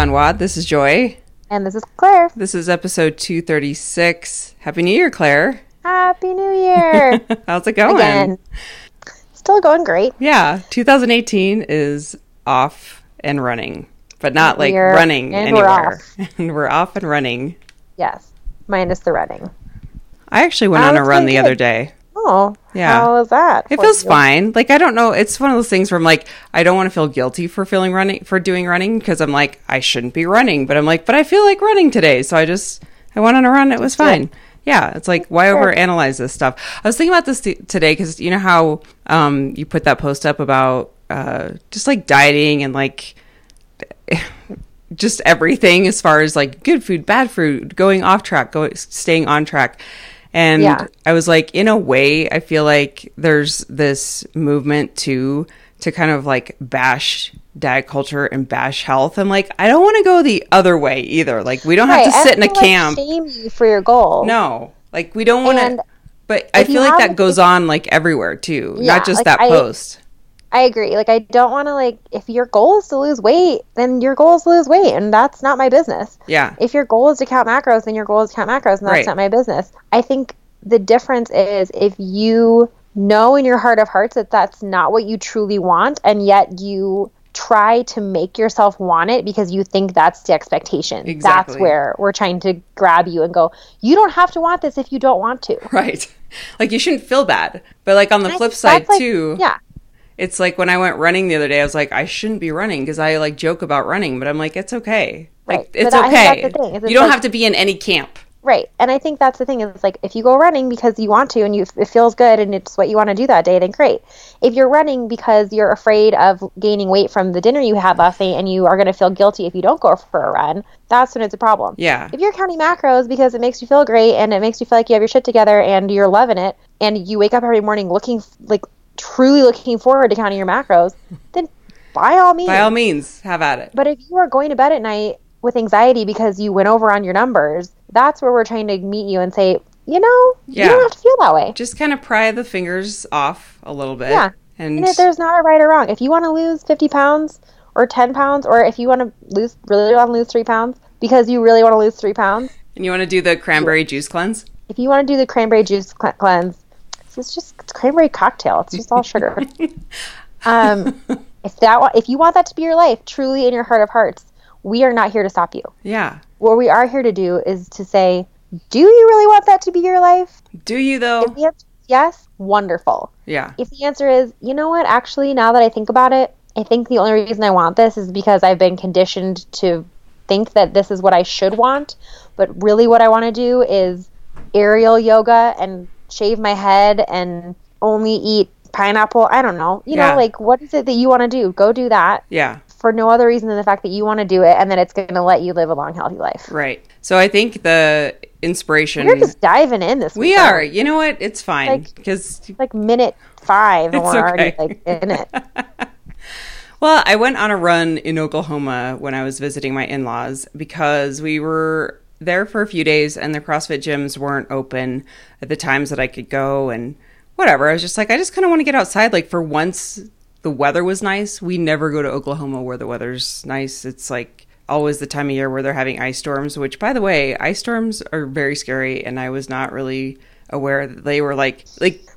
Gone WOD. This is Joy. And this is Claire. This is episode 236. Happy New Year, Claire. Happy New Year. How's it going? Again. Still going great. Yeah. 2018 is off and running, but not like running anywhere. And we're off and running. Yes. Minus the running. I actually went on a run the other day. Oh, yeah. How was that? It feels fine. Like, I don't know. It's one of those things where I'm like, I don't want to feel guilty for doing running because I'm like, I shouldn't be running. But I'm like, but I feel like running today. So I went on a run. It was fine. Yeah. It's like, why overanalyze this stuff? I was thinking about this today because you know how you put that post up about just like dieting and like just everything as far as like good food, bad food, going off track, staying on track. And I was like, in a way, I feel like there's this movement to kind of like bash diet culture and bash health. I'm like, I don't want to go the other way either. Like, we don't have to sit in a camp. Shame you for your goal. No, like we don't want to. But I feel like that goes on like everywhere too, not just like that post. I agree. Like, I don't want to, like, if your goal is to lose weight, then your goal is to lose weight, and that's not my business. Yeah. If your goal is to count macros, then your goal is to count macros, and that's not my business. I think the difference is if you know in your heart of hearts that that's not what you truly want, and yet you try to make yourself want it because you think that's the expectation. Exactly. That's where we're trying to grab you and go, you don't have to want this if you don't want to. Right. Like, you shouldn't feel bad. But, like, on the flip side, too. Yeah. It's like when I went running the other day, I was like, I shouldn't be running because I like joke about running, but I'm like, it's okay. Right. Like, it's okay. That's the thing, you don't have to be in any camp. Right. And I think that's the thing is it's like if you go running because you want to and it feels good and it's what you want to do that day, then great. If you're running because you're afraid of gaining weight from the dinner you had last night and you are going to feel guilty if you don't go for a run, that's when it's a problem. Yeah. If you're counting macros because it makes you feel great and it makes you feel like you have your shit together and you're loving it and you wake up every morning looking like – truly looking forward to counting your macros, then by all means have at it. But if you are going to bed at night with anxiety because you went over on your numbers, that's where we're trying to meet you and say, you don't have to feel that way. Just kind of pry the fingers off a little bit. Yeah. And if there's not a right or wrong. If you want to lose 50 pounds or 10 pounds, or if you want to really want to lose 3 pounds because you really want to lose 3 pounds. And you want to do the cranberry juice cleanse? If you want to do the cranberry juice cleanse, it's just cranberry cocktail. It's just all sugar. If you want that to be your life, truly in your heart of hearts, we are not here to stop you. Yeah. What we are here to do is to say, do you really want that to be your life? Do you though? If the answer is yes, wonderful. Yeah. If the answer is, you know what? Actually, now that I think about it, I think the only reason I want this is because I've been conditioned to think that this is what I should want, but really what I want to do is aerial yoga and shave my head and only eat pineapple. I don't know. You know, like, what is it that you want to do? Go do that. Yeah. For no other reason than the fact that you want to do it and that it's going to let you live a long, healthy life. Right. So I think the inspiration... We're just diving in this week. We are. You know what? It's fine. Because like minute 5 and we're already like in it. Well, I went on a run in Oklahoma when I was visiting my in-laws because we were... there for a few days and the CrossFit gyms weren't open at the times that I could go and whatever. I was just like, I just kind of want to get outside. Like for once the weather was nice. We never go to Oklahoma where the weather's nice. It's like always the time of year where they're having ice storms, which by the way, ice storms are very scary. And I was not really aware that they were like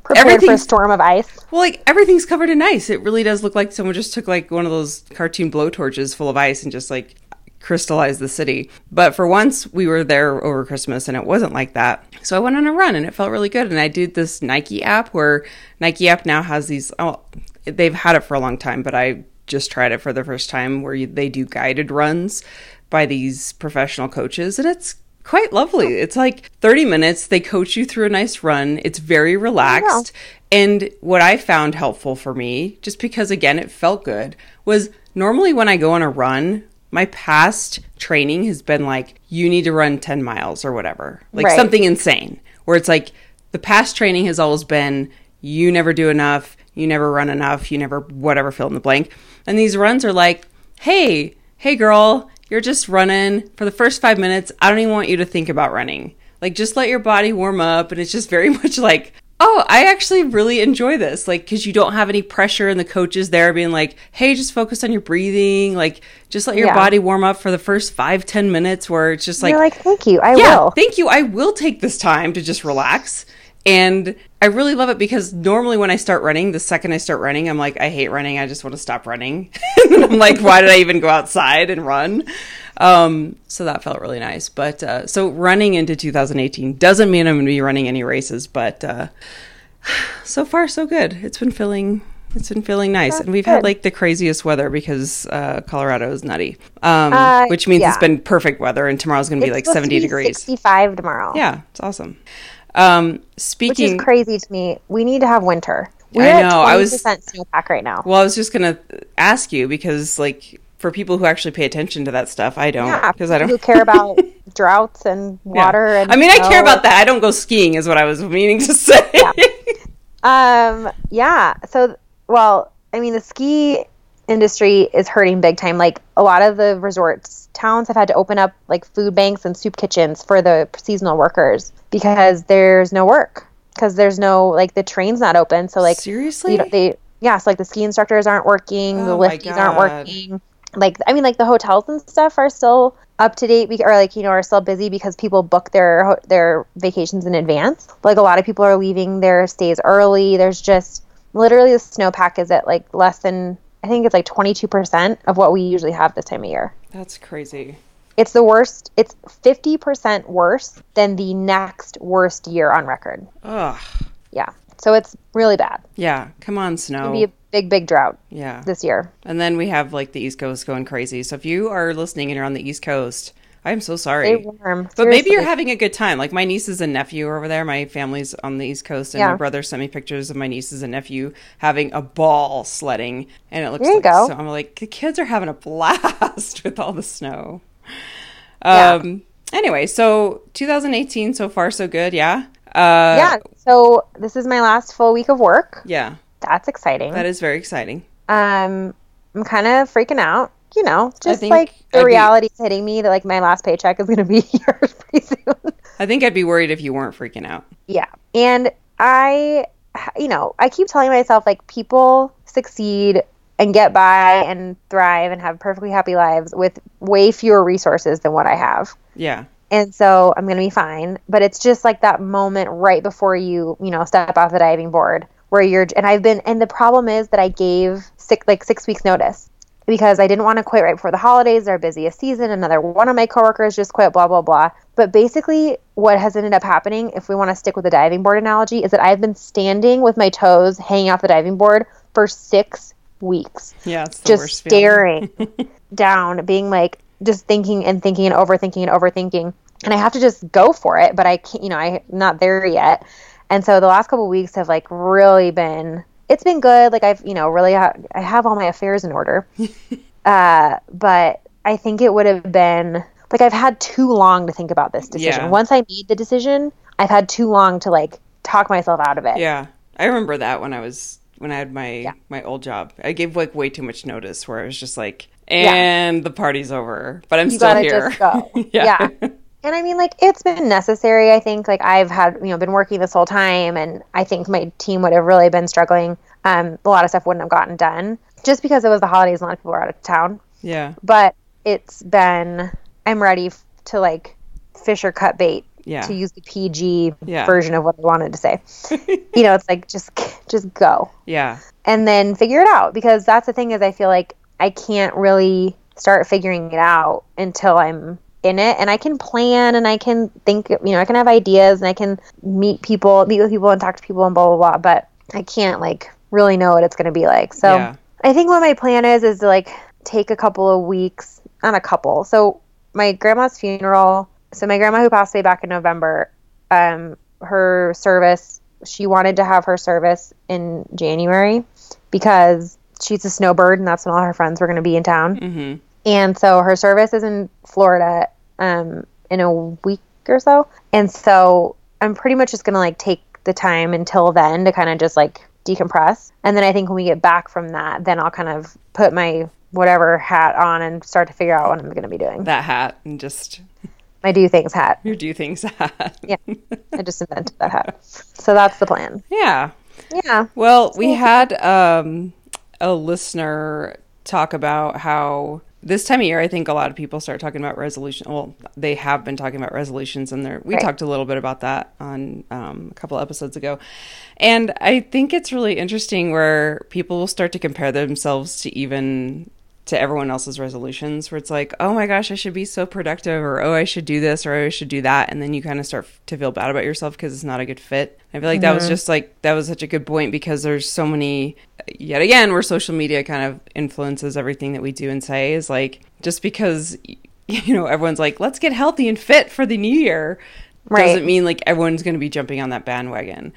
prepared for a storm of ice. Well, like everything's covered in ice. It really does look like someone just took like one of those cartoon blowtorches full of ice and just like crystallize the city. But for once we were there over Christmas and it wasn't like that. So I went on a run and it felt really good. And I did this Nike app where Nike app now has these, they've had it for a long time, but I just tried it for the first time where they do guided runs by these professional coaches. And it's quite lovely. It's like 30 minutes. They coach you through a nice run. It's very relaxed. Yeah. And what I found helpful for me, just because again, it felt good, was normally when I go on a run, my past training has been like, you need to run 10 miles or whatever, like something insane where it's like the past training has always been, you never do enough, you never run enough, you never whatever, fill in the blank. And these runs are like, hey girl, you're just running for the first 5 minutes. I don't even want you to think about running. Like just let your body warm up. And it's just very much like, oh, I actually really enjoy this. Like, because you don't have any pressure and the coach is there being like, hey, just focus on your breathing. Like, just let your body warm up for the first 5-10 minutes where it's just like. You're like, thank you, I will. Thank you, I will take this time to just relax. And I really love it because normally when I start running, the second I start running, I'm like, I hate running. I just want to stop running. And I'm like, why did I even go outside and run? So that felt really nice. But so running into 2018 doesn't mean I'm going to be running any races, but so far so good. It's been feeling nice. That's and we've good. Had like the craziest weather because Colorado is nutty, which means it's been perfect weather. And tomorrow's going to be like 70 degrees. 65 tomorrow. Yeah, it's awesome. Speaking, which is crazy to me. We need to have winter. We're I know. At 20% snowpack right now. Well, I was just gonna ask you because, like, for people who actually pay attention to that stuff, I don't because I don't who care about droughts and water. Yeah. And I mean, snow. I care about that. I don't go skiing, is what I was meaning to say. Yeah. So, well, I mean, the ski industry is hurting big time. Like a lot of the resorts towns have had to open up like food banks and soup kitchens for the seasonal workers because there's no work, because there's no, like, the train's not open, so like seriously so like the ski instructors aren't working, the lifties aren't working, like I mean like the hotels and stuff are still up to date or like, you know, are still busy because people book their vacations in advance. Like a lot of people are leaving their stays early. There's just literally the snowpack is at like less than, I think it's like 22% of what we usually have this time of year. That's crazy. It's the worst. It's 50% worse than the next worst year on record. Ugh. Yeah. So it's really bad. Yeah. Come on, snow. It'll be a big, big drought. Yeah. This year. And then we have like the East Coast going crazy. So if you are listening and you're on the East Coast, I'm so sorry. Stay warm. But seriously. Maybe you're having a good time. Like my nieces and nephew are over there. My family's on the East Coast, and my brother sent me pictures of my nieces and nephew having a ball sledding. And it looks like so. I'm like, the kids are having a blast with all the snow. Anyway, so 2018, so far so good. Yeah. So this is my last full week of work. Yeah. That's exciting. That is very exciting. I'm kind of freaking out. You know, just like the reality is hitting me that like my last paycheck is going to be here pretty soon. I think I'd be worried if you weren't freaking out. Yeah. And I keep telling myself like people succeed and get by and thrive and have perfectly happy lives with way fewer resources than what I have. Yeah. And so I'm going to be fine. But it's just like that moment right before you, you know, step off the diving board where you're, and the problem is that I gave 6 weeks notice. Because I didn't want to quit right before the holidays, our busiest season. Another one of my coworkers just quit, blah, blah, blah. But basically what has ended up happening, if we want to stick with the diving board analogy, is that I've been standing with my toes hanging off the diving board for 6 weeks. Yeah, it's the just worst staring down, being like just thinking and overthinking. And I have to just go for it, but I can't, you know, I'm not there yet. And so the last couple of weeks have like really been... It's been good. Like I've, you know, really, I have all my affairs in order. But I think it would have been like, I've had too long to think about this decision. Yeah. Once I made the decision, I've had too long to like talk myself out of it. Yeah. I remember that when I had my old job, I gave like way too much notice where I was just like, the party's over, but I'm still here. Just go. Yeah. And I mean, like, it's been necessary, I think. Like, I've had, you know, been working this whole time, and I think my team would have really been struggling. A lot of stuff wouldn't have gotten done just because it was the holidays and a lot of people were out of town. Yeah. But it's been, I'm ready to, like, fish or cut bait. Yeah. To use the PG version of what I wanted to say. You know, it's like, just go. Yeah. And then figure it out. Because that's the thing is I feel like I can't really start figuring it out until I'm in it, and I can plan and I can think, you know, I can have ideas and I can meet with people and talk to people and blah, blah, blah, but I can't like really know what it's going to be like. So I think what my plan is to like take a couple of weeks on a couple. So my grandma's funeral. So my grandma who passed away back in November, her service, she wanted to have her service in January because she's a snowbird and that's when all her friends were going to be in town. Mm-hmm. And so her service is in Florida in a week or so. And so I'm pretty much just going to like take the time until then to kind of just like decompress. And then I think when we get back from that, then I'll kind of put my whatever hat on and start to figure out what I'm going to be doing. That hat and just... My do things hat. Your do things hat. Yeah. I just invented that hat. So that's the plan. Yeah. Yeah. Well, we had a listener talk about how this time of year, I think a lot of people start talking about resolution. Well, they have been talking about resolutions, and we talked a little bit about that on a couple episodes ago. And I think it's really interesting where people will start to compare themselves to everyone else's resolutions, where it's like, oh my gosh, I should be so productive, or oh, I should do this, or oh, I should do that. And then you kind of start to feel bad about yourself because it's not a good fit. I feel like that was just like, that was such a good point, because there's so many, yet again, where social media kind of influences everything that we do and say, is like, just because, you know, everyone's like, let's get healthy and fit for the new year. Right. Doesn't mean like everyone's going to be jumping on that bandwagon.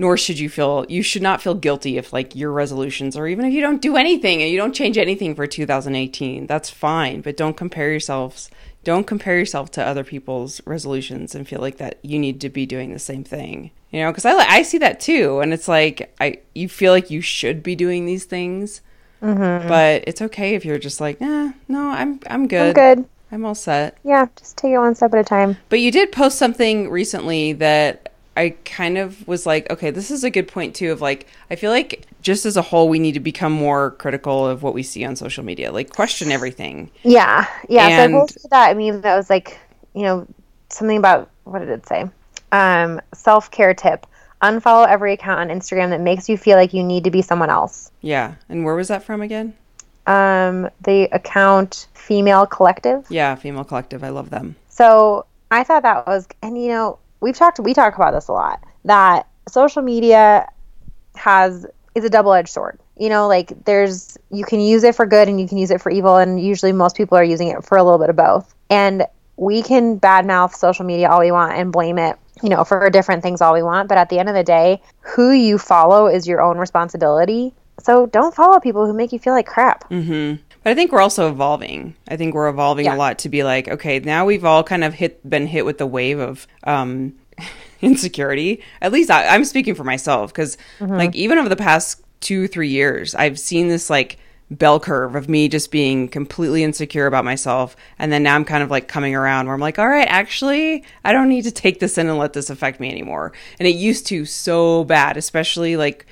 Nor should you should not feel guilty if like your resolutions, or even if you don't do anything and you don't change anything for 2018, that's fine. But don't compare yourself to other people's resolutions and feel like that you need to be doing the same thing, you know, because I see that too. And it's like, you feel like you should be doing these things, but it's okay if you're just like, no, I'm good. I'm good. I'm all set. Yeah. Just take it one step at a time. But you did post something recently that I kind of was like, okay, this is a good point too, of like, I feel like just as a whole, we need to become more critical of what we see on social media, like question everything. Yeah. Yeah. And so I posted that. I mean, that was like, you know, something about, what did it say? Self-care tip. Unfollow every account on Instagram that makes you feel like you need to be someone else. Yeah. And where was that from again? The account Female Collective. Yeah. Female Collective. I love them. So I thought that was, and you know, we talk about this a lot, that social media is a double-edged sword. You know, like you can use it for good and you can use it for evil, and usually most people are using it for a little bit of both. And we can badmouth social media all we want and blame it, you know, for different things all we want, but at the end of the day, who you follow is your own responsibility. So don't follow people who make you feel like crap. Mm-hmm. But I think we're also evolving. I think we're evolving a lot to be like, okay, now we've all kind of been hit with the wave of insecurity. At least I'm speaking for myself, because like even over the past 2-3 years, I've seen this like bell curve of me just being completely insecure about myself. And then now I'm kind of like coming around where I'm like, all right, actually, I don't need to take this in and let this affect me anymore. And it used to so bad, especially like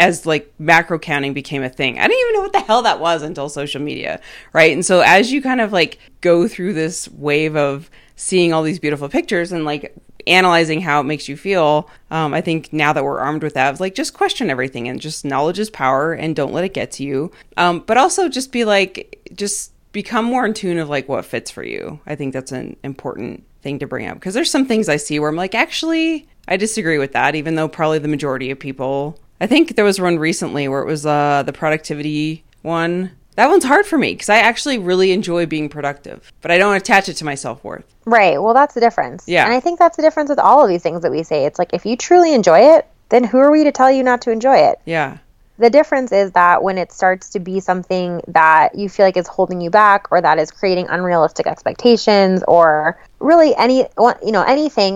as like macro counting became a thing. I didn't even know what the hell that was until social media, right? And so as you kind of like go through this wave of seeing all these beautiful pictures and like analyzing how it makes you feel, I think now that we're armed with that, like just question everything, and just knowledge is power, and don't let it get to you. But also just be like, just become more in tune of like what fits for you. I think that's an important thing to bring up, because there's some things I see where I'm like, actually, I disagree with that, even though probably the majority of people. I think there was one recently where it was the productivity one. That one's hard for me because I actually really enjoy being productive, but I don't attach it to my self-worth. Right. Well, that's the difference. Yeah. And I think that's the difference with all of these things that we say. It's like, if you truly enjoy it, then who are we to tell you not to enjoy it? Yeah. The difference is that when it starts to be something that you feel like is holding you back, or that is creating unrealistic expectations, or really anything,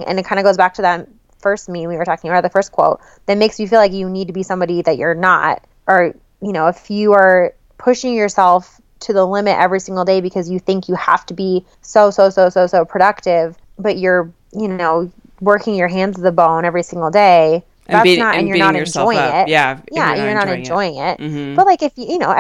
and it kind of goes back to that first meme we were talking about, the first quote, that makes you feel like you need to be somebody that you're not, or, you know, if you are pushing yourself to the limit every single day because you think you have to be so productive, but you're, you know, working your hands to the bone every single day, and you're not enjoying it. Yeah, you're not enjoying it. Mm-hmm. But like, if you know,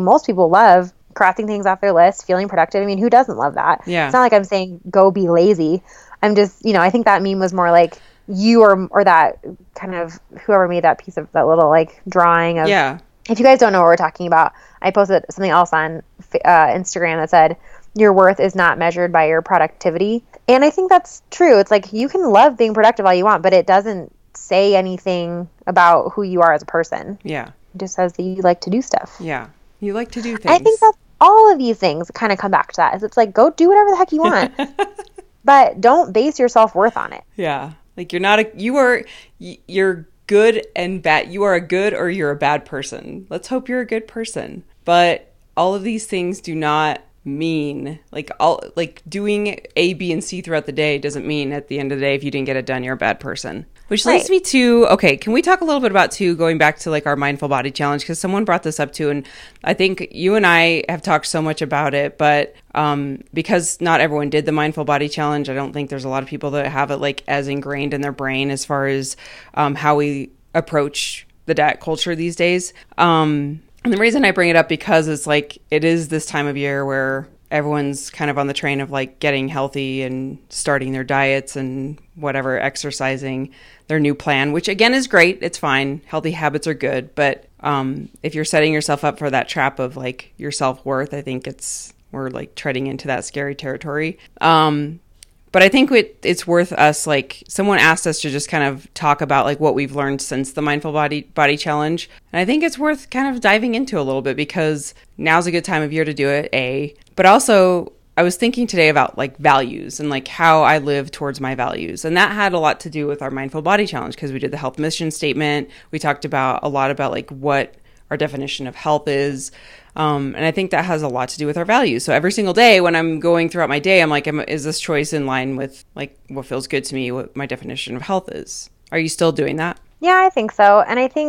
most people love crossing things off their list, feeling productive. I mean, who doesn't love that? Yeah. It's not like I'm saying go be lazy. I'm just, you know, I think that meme was more like you or that kind of whoever made that piece of that little like drawing of. Yeah. If you guys don't know what we're talking about, I posted something else on Instagram that said, your worth is not measured by your productivity. And I think that's true. It's like, you can love being productive all you want, but it doesn't say anything about who you are as a person. Yeah. It just says that you like to do stuff. Yeah. You like to do things. I think that's all of these things kind of come back to that. It's like, go do whatever the heck you want. But don't base your self-worth on it. Yeah. Like you're good and bad. You are a good or you're a bad person. Let's hope you're a good person. But all of these things do not mean doing A, B, and C throughout the day doesn't mean at the end of the day, if you didn't get it done, you're a bad person. Which leads me to, okay, can we talk a little bit about, too, going back to like our mindful body challenge? Because someone brought this up, too. And I think you and I have talked so much about it. But because not everyone did the mindful body challenge, I don't think there's a lot of people that have it like as ingrained in their brain as far as how we approach the diet culture these days. And the reason I bring it up because it's like it is this time of year where everyone's kind of on the train of like getting healthy and starting their diets and whatever, exercising their new plan, which again is great. It's fine. Healthy habits are good. But if you're setting yourself up for that trap of like your self-worth, I think we're like treading into that scary territory. But I think it's worth us, like, someone asked us to just kind of talk about, like, what we've learned since the Mindful Body Challenge. And I think it's worth kind of diving into a little bit because now's a good time of year to do it, A. But also, I was thinking today about, like, values and, like, how I live towards my values. And that had a lot to do with our Mindful Body Challenge because we did the health mission statement. We talked about a lot about, like, what our definition of health is. And I think that has a lot to do with our values. So every single day when I'm going throughout my day, I'm like, is this choice in line with like what feels good to me, what my definition of health is? Are you still doing that? Yeah, I think so. And I feel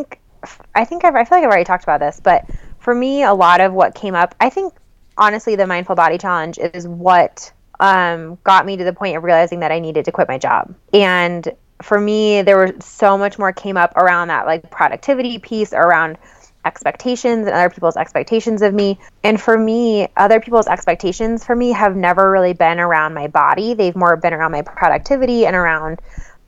like I've already talked about this, but for me, a lot of what came up, I think honestly, the Mindful Body Challenge is what got me to the point of realizing that I needed to quit my job. And for me, there was so much more came up around that like productivity piece, around expectations and other people's expectations of me. And for me, other people's expectations for me have never really been around my body. They've more been around my productivity and around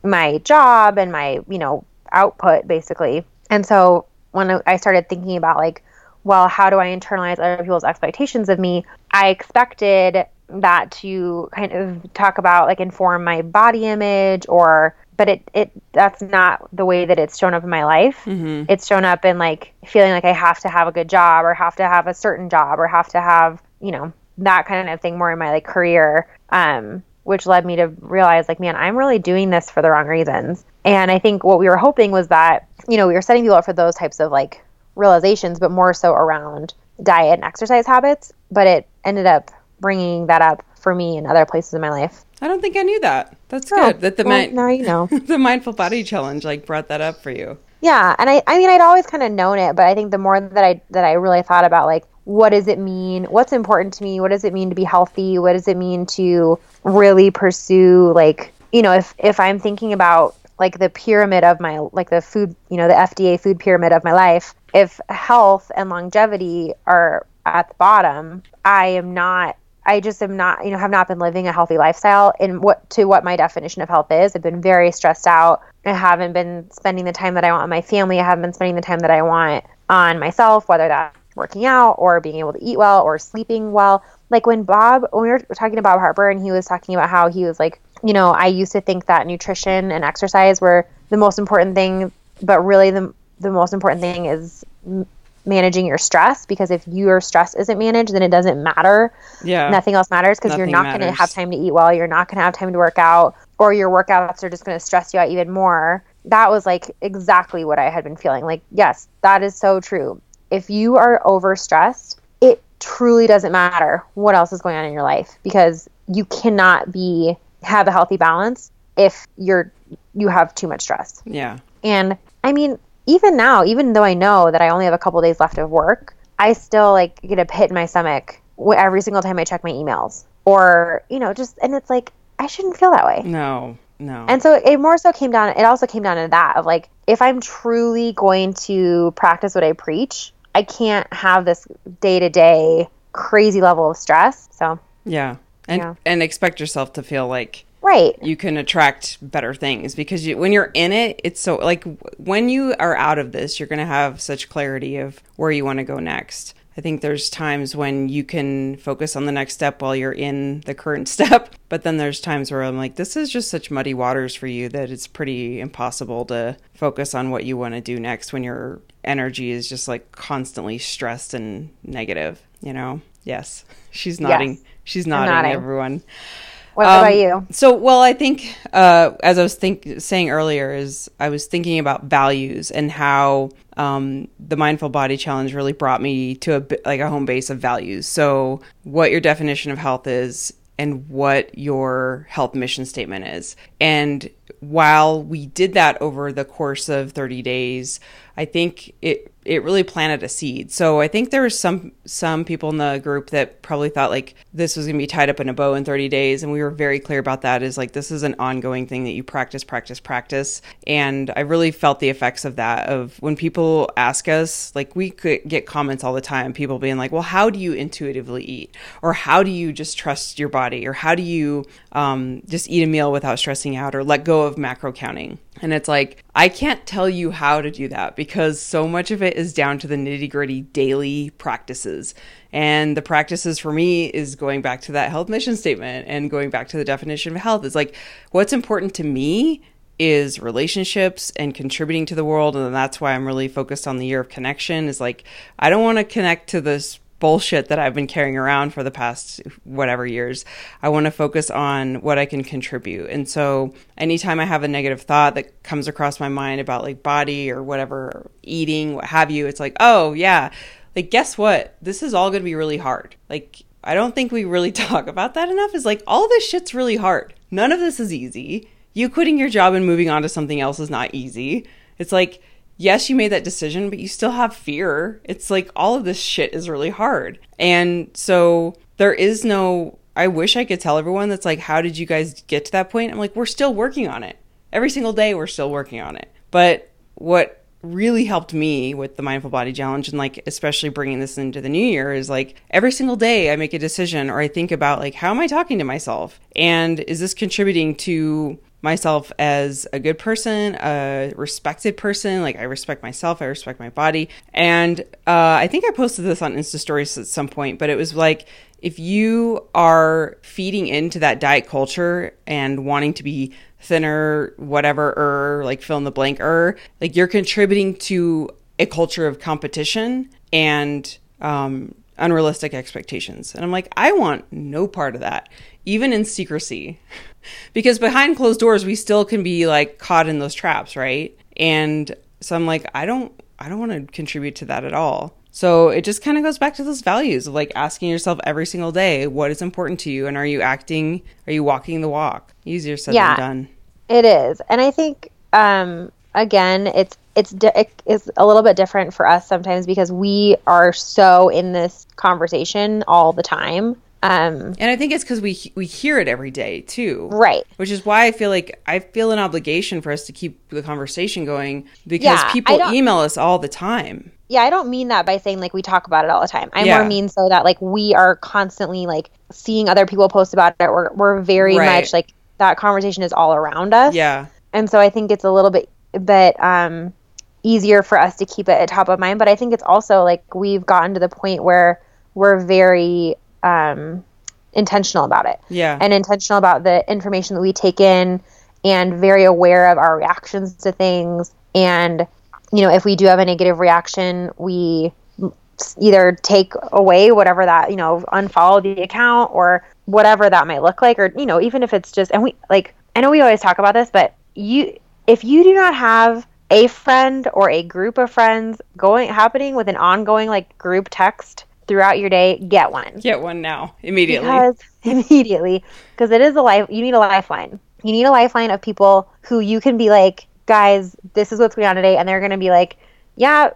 my job and my, you know, output basically. And so when I started thinking about like, well, how do I internalize other people's expectations of me? I expected that to kind of talk about like inform my body image but that's not the way that it's shown up in my life. Mm-hmm. It's shown up in like feeling like I have to have a good job or have to have a certain job or have to have, you know, that kind of thing more in my like career, which led me to realize like, man, I'm really doing this for the wrong reasons. And I think what we were hoping was that, you know, we were setting people up for those types of like realizations, but more so around diet and exercise habits. But it ended up bringing that up for me in other places in my life. I don't think I knew that. That's good. That now you know. The Mindful Body Challenge like brought that up for you. Yeah, and I mean I'd always kind of known it, but I think the more that I really thought about like what does it mean? What's important to me? What does it mean to be healthy? What does it mean to really pursue like, you know, if I'm thinking about like the pyramid of my like the food, you know, the FDA food pyramid of my life, if health and longevity are at the bottom, I just am not, you know, have not been living a healthy lifestyle in what my definition of health is. I've been very stressed out. I haven't been spending the time that I want on my family. I haven't been spending the time that I want on myself, whether that's working out or being able to eat well or sleeping well. Like when we were talking to Bob Harper and he was talking about how he was like, you know, I used to think that nutrition and exercise were the most important thing, but really the most important thing is managing your stress, because if your stress isn't managed, then it doesn't matter. Yeah, nothing else matters because you're not going to have time to eat well. You're not going to have time to work out, or your workouts are just going to stress you out even more. That was like exactly what I had been feeling. Like, yes, that is so true. If you are overstressed, it truly doesn't matter what else is going on in your life, because you cannot have a healthy balance if you have too much stress. Yeah. And I mean, even now, even though I know that I only have a couple days left of work, I still like get a pit in my stomach every single time I check my emails or, you know, just, and it's like, I shouldn't feel that way. No. And so it also came down to that of like, if I'm truly going to practice what I preach, I can't have this day-to-day crazy level of stress. So yeah. And expect yourself to feel like, right, you can attract better things, because when you're in it, it's so like when you are out of this, you're going to have such clarity of where you want to go next. I think there's times when you can focus on the next step while you're in the current step. But then there's times where I'm like, this is just such muddy waters for you that it's pretty impossible to focus on what you want to do next when your energy is just like constantly stressed and negative, you know? Yes, she's nodding. Yes. She's nodding, everyone. What about you? So, well, I think, as I was saying earlier, is I was thinking about values and how the Mindful Body Challenge really brought me to a home base of values. So what your definition of health is and what your health mission statement is. And while we did that over the course of 30 days, I think it really planted a seed. So I think there was some people in the group that probably thought like this was going to be tied up in a bow in 30 days. And we were very clear about that, is like, this is an ongoing thing that you practice. And I really felt the effects of that, of when people ask us, like, we could get comments all the time, people being like, well, how do you intuitively eat? Or how do you just trust your body? Or how do you just eat a meal without stressing out or let go of macro counting? And it's like, I can't tell you how to do that, because so much of it is down to the nitty-gritty daily practices. And the practices for me is going back to that health mission statement and going back to the definition of health. It's like, what's important to me is relationships and contributing to the world. And that's why I'm really focused on the year of connection, is like, I don't want to connect to this bullshit that I've been carrying around for the past whatever years. I want to focus on what I can contribute. And so anytime I have a negative thought that comes across my mind about like body or whatever, eating, what have you, it's like, oh yeah, like guess what? This is all going to be really hard. Like, I don't think we really talk about that enough, is like, all this shit's really hard. None of this is easy. You quitting your job and moving on to something else is not easy. It's like, yes, you made that decision, but you still have fear. It's like, all of this shit is really hard. And so there is no, I wish I could tell everyone that's like, how did you guys get to that point? I'm like, we're still working on it. Every single day, we're still working on it. But what really helped me with the Mindful Body Challenge, and like, especially bringing this into the new year, is like, every single day I make a decision, or I think about like, how am I talking to myself? And is this contributing to myself as a good person, a respected person? Like, I respect myself, I respect my body. And I think I posted this on Insta stories at some point, but it was like, if you are feeding into that diet culture and wanting to be thinner, whatever, or like fill in the blank, or like, you're contributing to a culture of competition and unrealistic expectations. And I'm like, I want no part of that, even in secrecy, because behind closed doors, we still can be like caught in those traps. Right. And so I'm like, I don't want to contribute to that at all. So it just kind of goes back to those values of like asking yourself every single day, what is important to you? And are you walking the walk? Easier said than done. It is. And I think, again, it's a little bit different for us sometimes, because we are so in this conversation all the time. And I think it's because we hear it every day too. Right. Which is why I feel an obligation for us to keep the conversation going, because people email us all the time. Yeah, I don't mean that by saying like we talk about it all the time. I more mean so that like we are constantly like seeing other people post about it. We're very much like that conversation is all around us. Yeah. And so I think it's a little bit easier for us to keep it at top of mind. But I think it's also like we've gotten to the point where we're very intentional about it. Yeah. And intentional about the information that we take in, and very aware of our reactions to things. And, you know, if we do have a negative reaction, we either take away whatever that, you know, unfollow the account or whatever that might look like, or, you know, even if it's just, and we like, I know we always talk about this, but if you do not have a friend or a group of friends happening with an ongoing like group text throughout your day, get one. Get one now, immediately. Because it is you need a lifeline. You need a lifeline of people who you can be like, guys, this is what's going on today. And they're going to be like, yeah,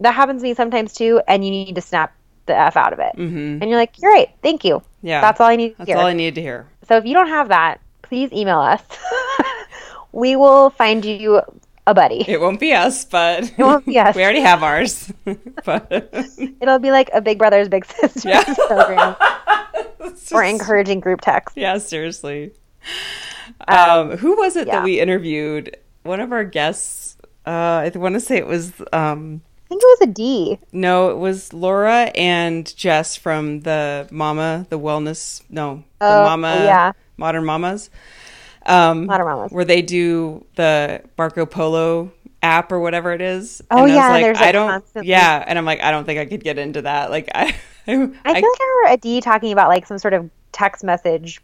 that happens to me sometimes too. And you need to snap the F out of it. Mm-hmm. And you're like, you're right. Thank you. Yeah. That's all I need to hear. That's all I need to hear. So if you don't have that, please email us. We will find you a buddy. It won't be us, but it won't be us. We already have ours. But it'll be like a Big Brothers Big Sisters program. Or encouraging group text. Yeah, seriously. Who was it that we interviewed? One of our guests, I want to say it was... I think it was a D. No, it was Laura and Jess from Modern Mamas. Where they do the Marco Polo app or whatever it is. Oh, and yeah. And I'm like, I don't think I could get into that. Like, I feel like I heard a D talking about like some sort of text message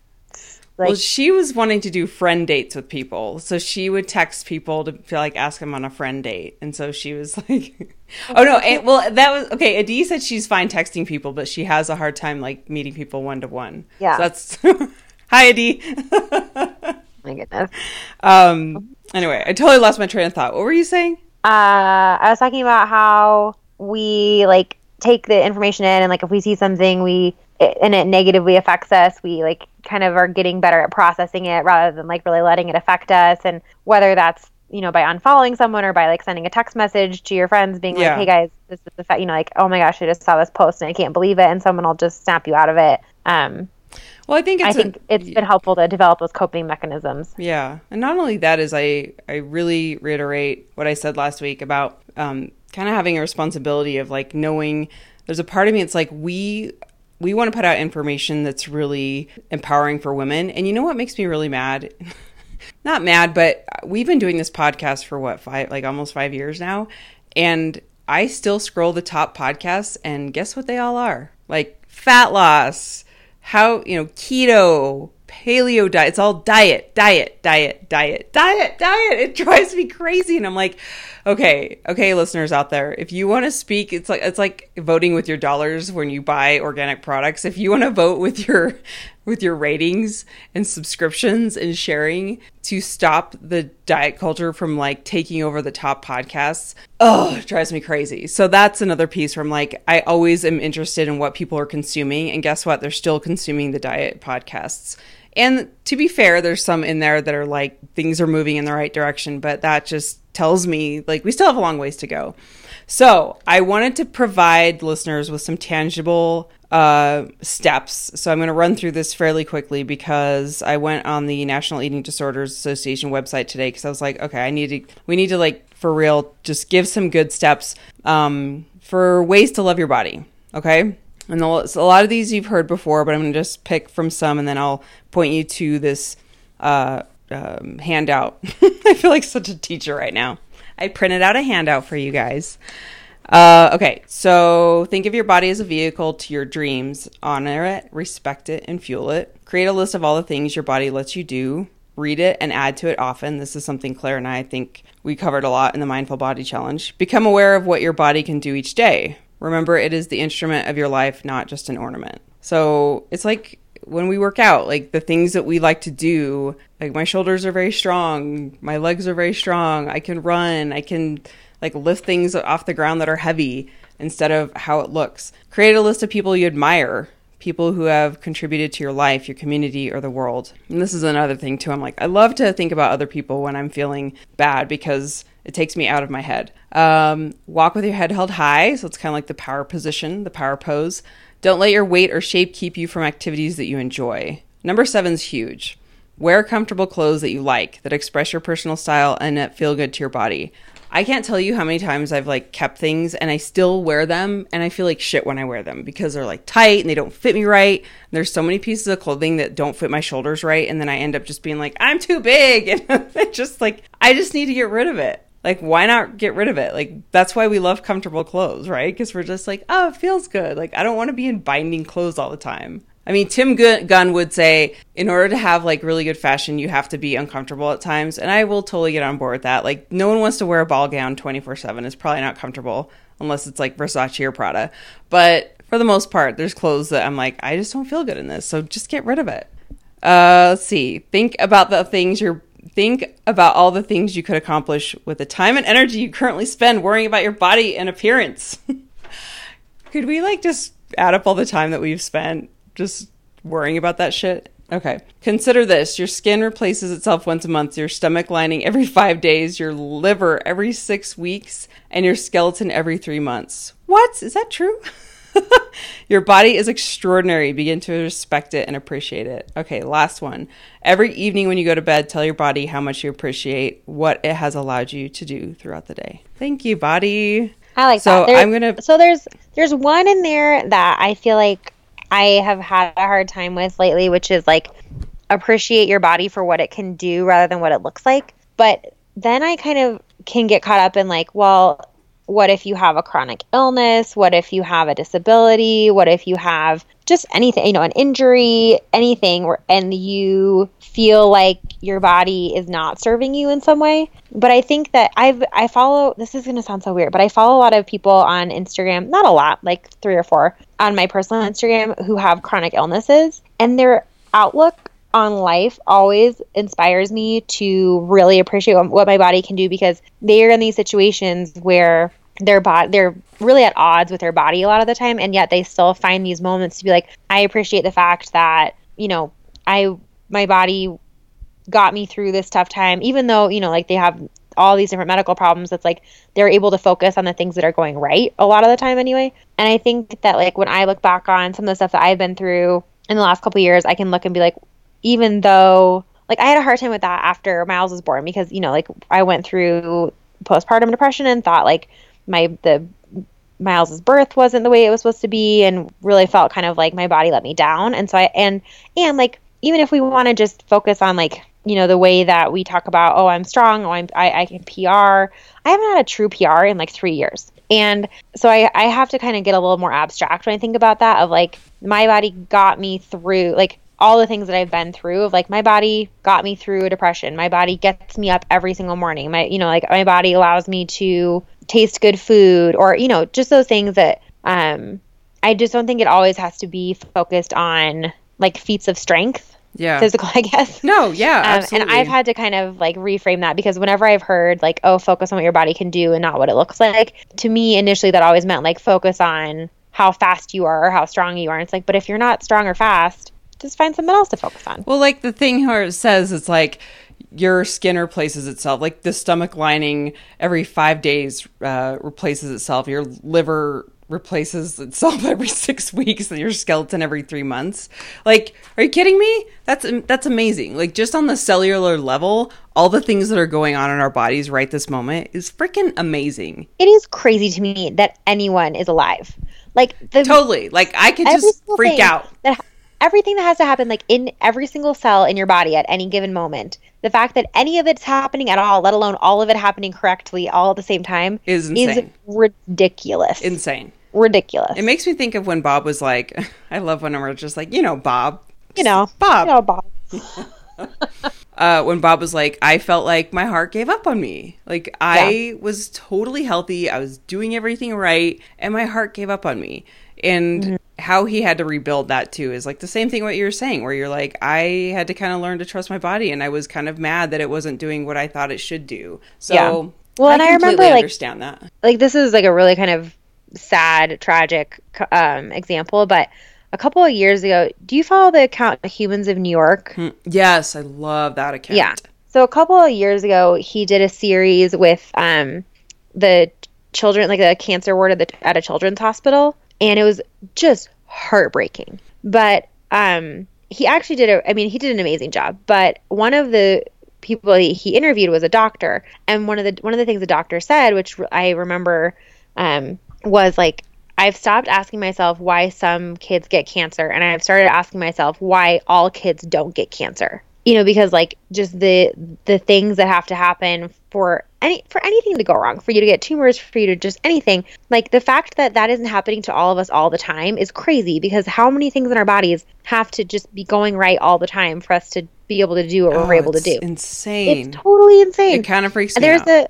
Like, well, she was wanting to do friend dates with people. So she would text people to feel like ask them on a friend date. And so she was like, oh, no. And, well, that was okay. Adi said she's fine texting people, but she has a hard time like meeting people one to one. Yeah. So that's hi, Adi. My goodness. Anyway, I totally lost my train of thought. What were you saying? I was talking about how we like take the information in and like if we see something and it negatively affects us, we like kind of are getting better at processing it rather than like really letting it affect us. And whether that's, you know, by unfollowing someone or by like sending a text message to your friends being like, hey guys, this is the fact, you know, like, oh my gosh, I just saw this post and I can't believe it. And someone will just snap you out of it. Well, I think it's been helpful to develop those coping mechanisms. Yeah. And not only that is I really reiterate what I said last week about kind of having a responsibility of like knowing there's a part of me. It's like we want to put out information that's really empowering for women. And you know what makes me really mad? Not mad, but we've been doing this podcast for almost 5 years now. And I still scroll the top podcasts and guess what they all are? Like fat loss, how, you know, keto, paleo diet, it's all diet. It drives me crazy. And I'm like, okay, listeners out there, if you want to speak, it's like voting with your dollars when you buy organic products. If you want to vote with your ratings and subscriptions and sharing to stop the diet culture from like taking over the top podcasts, it drives me crazy. So that's another piece where I'm like, I always am interested in what people are consuming. And guess what? They're still consuming the diet podcasts. And to be fair, there's some in there that are like, things are moving in the right direction, but that just tells me like, we still have a long ways to go. So I wanted to provide listeners with some tangible steps. So I'm going to run through this fairly quickly because I went on the National Eating Disorders Association website today because I was like, okay, we need to like for real, just give some good steps for ways to love your body. Okay. And so a lot of these you've heard before, but I'm going to just pick from some and then I'll point you to this handout. I feel like such a teacher right now. I printed out a handout for you guys. Okay, so think of your body as a vehicle to your dreams. Honor it, respect it, and fuel it. Create a list of all the things your body lets you do. Read it and add to it often. This is something Claire and I think we covered a lot in the Mindful Body Challenge. Become aware of what your body can do each day. Remember, it is the instrument of your life, not just an ornament. So it's like when we work out, like the things that we like to do, like my shoulders are very strong. My legs are very strong. I can run. I can like lift things off the ground that are heavy instead of how it looks. Create a list of people you admire, people who have contributed to your life, your community, or the world. And this is another thing too. I'm like, I love to think about other people when I'm feeling bad because it takes me out of my head. Walk with your head held high. So it's kind of like the power position, the power pose. Don't let your weight or shape keep you from activities that you enjoy. Number 7 is huge. Wear comfortable clothes that you like, that express your personal style and that feel good to your body. I can't tell you how many times I've like kept things and I still wear them and I feel like shit when I wear them because they're like tight and they don't fit me right. And there's so many pieces of clothing that don't fit my shoulders right. And then I end up just being like, I'm too big. And it's just like, I just need to get rid of it. Like, why not get rid of it? Like, that's why we love comfortable clothes, right? Because we're just like, oh, it feels good. Like, I don't want to be in binding clothes all the time. I mean, Tim Gunn would say, in order to have like really good fashion, you have to be uncomfortable at times. And I will totally get on board with that. Like, no one wants to wear a ball gown 24/7. It's probably not comfortable unless it's like Versace or Prada. But for the most part, there's clothes that I'm like, I just don't feel good in this. So just get rid of it. Let's see. Think about all the things you could accomplish with the time and energy you currently spend worrying about your body and appearance. Could we like just add up all the time that we've spent just worrying about that shit? Okay. Consider this. Your skin replaces itself once a month, your stomach lining every 5 days, your liver every 6 weeks, and your skeleton every 3 months. What? Is that true? Your body is extraordinary. Begin to respect it and appreciate it. Okay, last one. Every evening when you go to bed, tell your body how much you appreciate what it has allowed you to do throughout the day. Thank you, body. I like that. There's one in there that I feel like I have had a hard time with lately, which is like appreciate your body for what it can do rather than what it looks like. But then I kind of can get caught up in like, well, What if you have a chronic illness? What if you have a disability? What if you have just anything, an injury, anything, and you feel like your body is not serving you in some way? But I think that I follow, this is going to sound so weird, but I follow a lot of people on Instagram, not a lot, like 3 or 4 on my personal Instagram who have chronic illnesses, and their outlook on life always inspires me to really appreciate what my body can do, because they are in these situations where they're really at odds with their body a lot of the time, and yet they still find these moments to be like, I appreciate the fact that, my body got me through this tough time, even though, they have all these different medical problems. It's like they're able to focus on the things that are going right a lot of the time anyway. And I think that when I look back on some of the stuff that I've been through in the last couple of years, I can look and be like, even though, I had a hard time with that after Miles was born, because, I went through postpartum depression and thought, the Miles's birth wasn't the way it was supposed to be, and really felt kind of my body let me down. And so even if we want to just focus on, the way that we talk about, oh, I'm strong, oh, I can PR. I haven't had a true PR in 3 years. And so I have to kind of get a little more abstract when I think about that, of my body got me through, all the things that I've been through, of my body got me through a depression. My body gets me up every single morning. My body allows me to taste good food, or, just those things that, I just don't think it always has to be focused on feats of strength. Yeah. Physical, I guess. No. Yeah. Absolutely. And I've had to kind of reframe that, because whenever I've heard oh, focus on what your body can do and not what it looks like, to me initially that always meant focus on how fast you are or how strong you are. And it's but if you're not strong or fast, just find something else to focus on. Well, the thing where it says it's your skin replaces itself, the stomach lining every 5 days replaces itself, your liver replaces itself every 6 weeks, and your skeleton every 3 months. Are you kidding me? That's amazing. Just on the cellular level, all the things that are going on in our bodies right this moment is freaking amazing. It is crazy to me that anyone is alive. Totally. I could just freak out. Everything that has to happen, in every single cell in your body at any given moment, the fact that any of it's happening at all, let alone all of it happening correctly all at the same time, is insane. Is ridiculous. Insane. Ridiculous. It makes me think of when Bob was I love when we're just Bob. Bob. When Bob was I felt my heart gave up on me. I was totally healthy. I was doing everything right, and my heart gave up on me. And mm-hmm. how he had to rebuild that too is the same thing what you were saying, where you're I had to kind of learn to trust my body, and I was kind of mad that it wasn't doing what I thought it should do. So yeah. Well, I completely understand that. This is a really kind of sad, tragic example, but a couple of years ago, do you follow the account Humans of New York? Yes, I love that account. Yeah. So a couple of years ago, he did a series with the children, the cancer ward at a children's hospital. And it was just heartbreaking. But he actually he did an amazing job. But one of the people he interviewed was a doctor. And one of the things the doctor said, which I remember, was I've stopped asking myself why some kids get cancer. And I've started asking myself why all kids don't get cancer. Because just the things that have to happen for anything to go wrong, for you to get tumors, for you to just anything, the fact that that isn't happening to all of us all the time is crazy, because how many things in our bodies have to just be going right all the time for us to be able to do what we're able to do. Insane. It's totally insane. It kind of freaks me out. And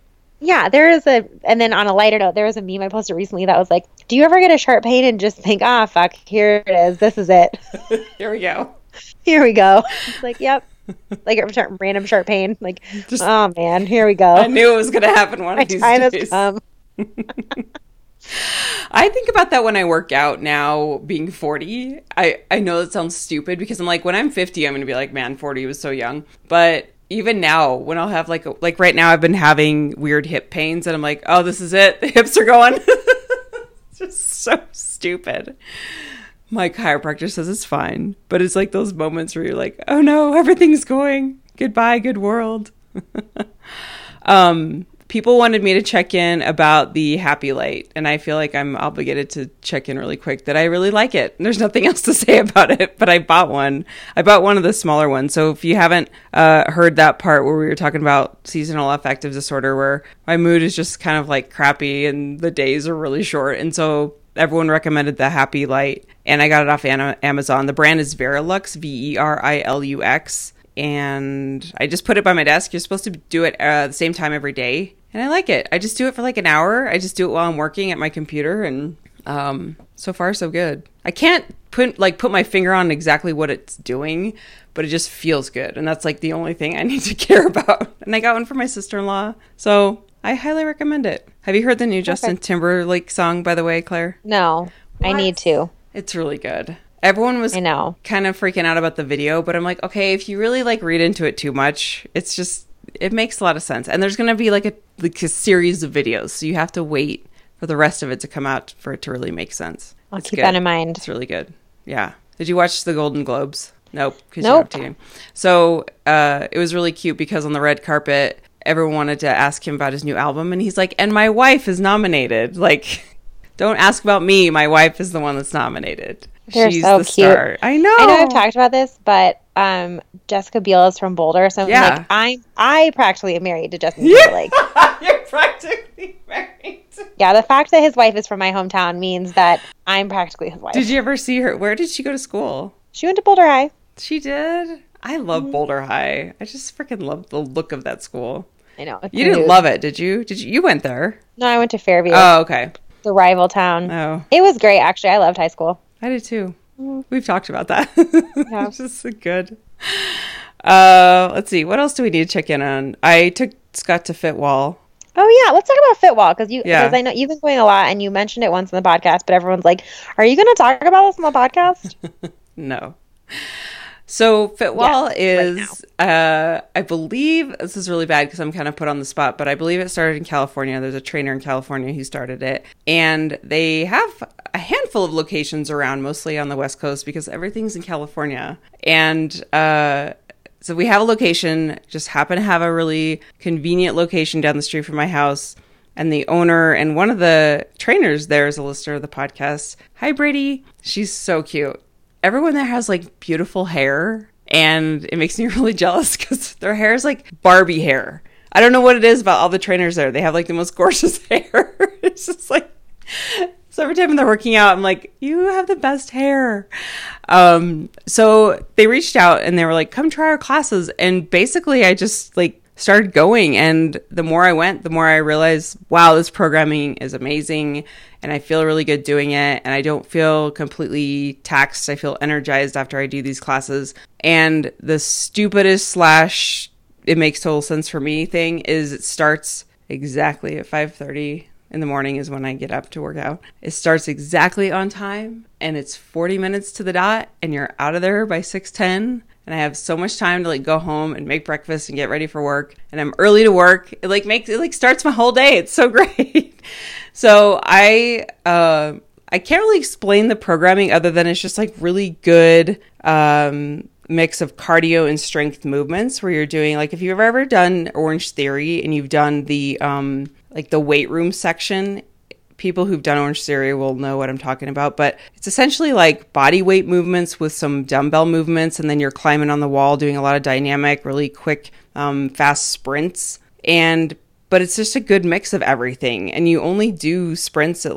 then on a lighter note, there was a meme I posted recently that was do you ever get a sharp pain and just think, ah, fuck, here it is. This is it. Here we go. It's yep. A random sharp pain. Oh man, here we go. I knew it was going to happen one of these days. I think about that when I work out now, being 40. I know that sounds stupid, because I'm when I'm 50, I'm going to be man, 40 was so young. But even now, when I'll have right now I've been having weird hip pains, and I'm oh, this is it. The hips are going. It's just so stupid. My chiropractor says it's fine, but it's those moments where you're oh no, everything's going. Goodbye, good world. people wanted me to check in about the Happy Light, and I feel like I'm obligated to check in really quick that I really like it. There's nothing else to say about it, but I bought one. I bought one of the smaller ones. So if you haven't heard that part where we were talking about seasonal affective disorder, where my mood is just kind of like crappy and the days are really short. And so everyone recommended the Happy Light, and I got it off Amazon. The brand is Verilux, Verilux. And I just put it by my desk. You're supposed to do it the same time every day. And I like it. I just do it for like an hour. I just do it while I'm working at my computer. And so far, so good. I can't put my finger on exactly what it's doing, but it just feels good. And that's like the only thing I need to care about. And I got one for my sister-in-law. So I highly recommend it. Have you heard the new Justin Timberlake song, by the way, Claire? No, what? I need to. It's really good. Everyone was kind of freaking out about the video, but I'm like, okay, if you really like read into it too much, it's just, it makes a lot of sense. And there's going to be like a series of videos. So you have to wait for the rest of it to come out for it to really make sense. I'll keep that in mind. It's really good. Yeah. Did you watch the Golden Globes? Nope. Because you don't have to. So it was really cute because on the red carpet, everyone wanted to ask him about his new album. And he's like, and my wife is nominated. Like, don't ask about me. My wife is the one that's nominated. They're She's so the cute. Star. I know I've talked about this, but Jessica Biel is from Boulder, so yeah. Like, I practically am married to Justin Timberlake. You're practically married. Yeah, the fact that his wife is from my hometown means that I'm practically his wife. Did you ever see her? Where did she go to school? She went to Boulder High. She did? I love Boulder High. I just freaking love the look of that school. I know. You didn't love it, did you? You went there. No, I went to Fairview. Oh, okay. The rival town. Oh. It was great, actually. I loved high school. I did too. We've talked about that. Yeah. It's just good. Let's see. What else do we need to check in on? I took Scott to Fitwall. Oh, yeah. Let's talk about Fitwall because I know you've been going a lot and you mentioned it once in the podcast, but everyone's like, are you going to talk about this on the podcast? No. So Fitwall is, I believe, this is really bad because I'm kind of put on the spot, but I believe it started in California. There's a trainer in California who started it. And they have a handful of locations around, mostly on the West Coast because everything's in California. And so we have a location, just happen to have a really convenient location down the street from my house. And the owner and one of the trainers there is a listener of the podcast. Hi, Brady. She's so cute. Everyone there has like beautiful hair, and it makes me really jealous because their hair is like Barbie hair. I don't know what it is about all the trainers there. They have like the most gorgeous hair. It's just like, so every time they're working out, I'm like, you have the best hair. So they reached out and they were like, come try our classes. And basically I just like started going. And the more I went, the more I realized, wow, this programming is amazing. And I feel really good doing it. And I don't feel completely taxed. I feel energized after I do these classes. And the stupidest / it makes total sense for me thing is it starts exactly at 5:30 in the morning is when I get up to work out. It starts exactly on time. And it's 40 minutes to the dot. And you're out of there by 6:10. And I have so much time to like go home and make breakfast and get ready for work. And I'm early to work. It like makes it like starts my whole day. It's so great. So I can't really explain the programming other than it's just like really good mix of cardio and strength movements where you're doing like if you've ever done Orange Theory and you've done the like the weight room section. People who've done Orange Theory will know what I'm talking about, but it's essentially like body weight movements with some dumbbell movements, and then you're climbing on the wall, doing a lot of dynamic, really quick, fast sprints. But it's just a good mix of everything. And you only do sprints at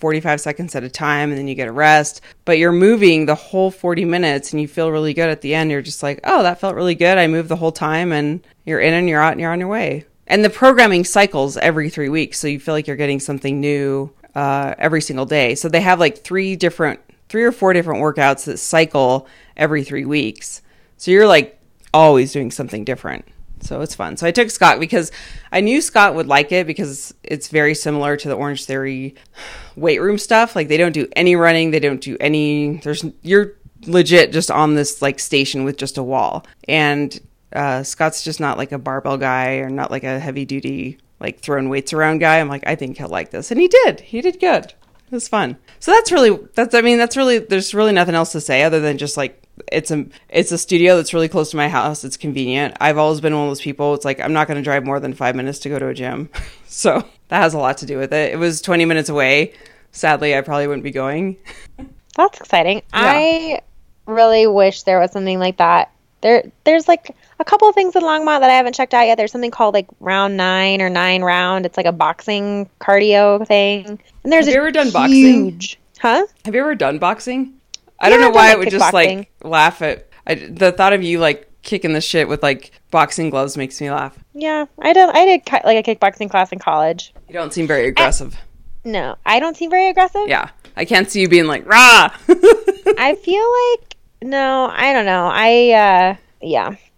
45 seconds at a time, and then you get a rest, but you're moving the whole 40 minutes and you feel really good at the end. You're just like, oh, that felt really good. I moved the whole time, and you're in and you're out and you're on your way. And the programming cycles every 3 weeks. So you feel like you're getting something new every single day. So they have like three or four different workouts that cycle every 3 weeks. So you're like always doing something different. So it's fun. So I took Scott because I knew Scott would like it because it's very similar to the Orange Theory weight room stuff. Like they don't do any running. They don't do any, you're legit just on this like station with just a wall. And Scott's just not like a barbell guy or not like a heavy duty, like throwing weights around guy. I'm like, I think he'll like this. And he did. He did good. It was fun. So there's really nothing else to say other than just like, it's a studio that's really close to my house. It's convenient. I've always been one of those people. It's like, I'm not going to drive more than 5 minutes to go to a gym. So that has a lot to do with it. It was 20 minutes away. Sadly, I probably wouldn't be going. That's exciting. Yeah. I really wish there was something like that. There's like a couple of things in Longmont that I haven't checked out yet. There's something called like Round 9 or 9 Round. It's like a boxing cardio thing. And there's Have you ever done boxing? The thought of you like kicking the shit with like boxing gloves makes me laugh. Yeah, I did like a kickboxing class in college. You don't seem very aggressive. No, I don't seem very aggressive. Yeah, I can't see you being like rah. I feel like I don't know.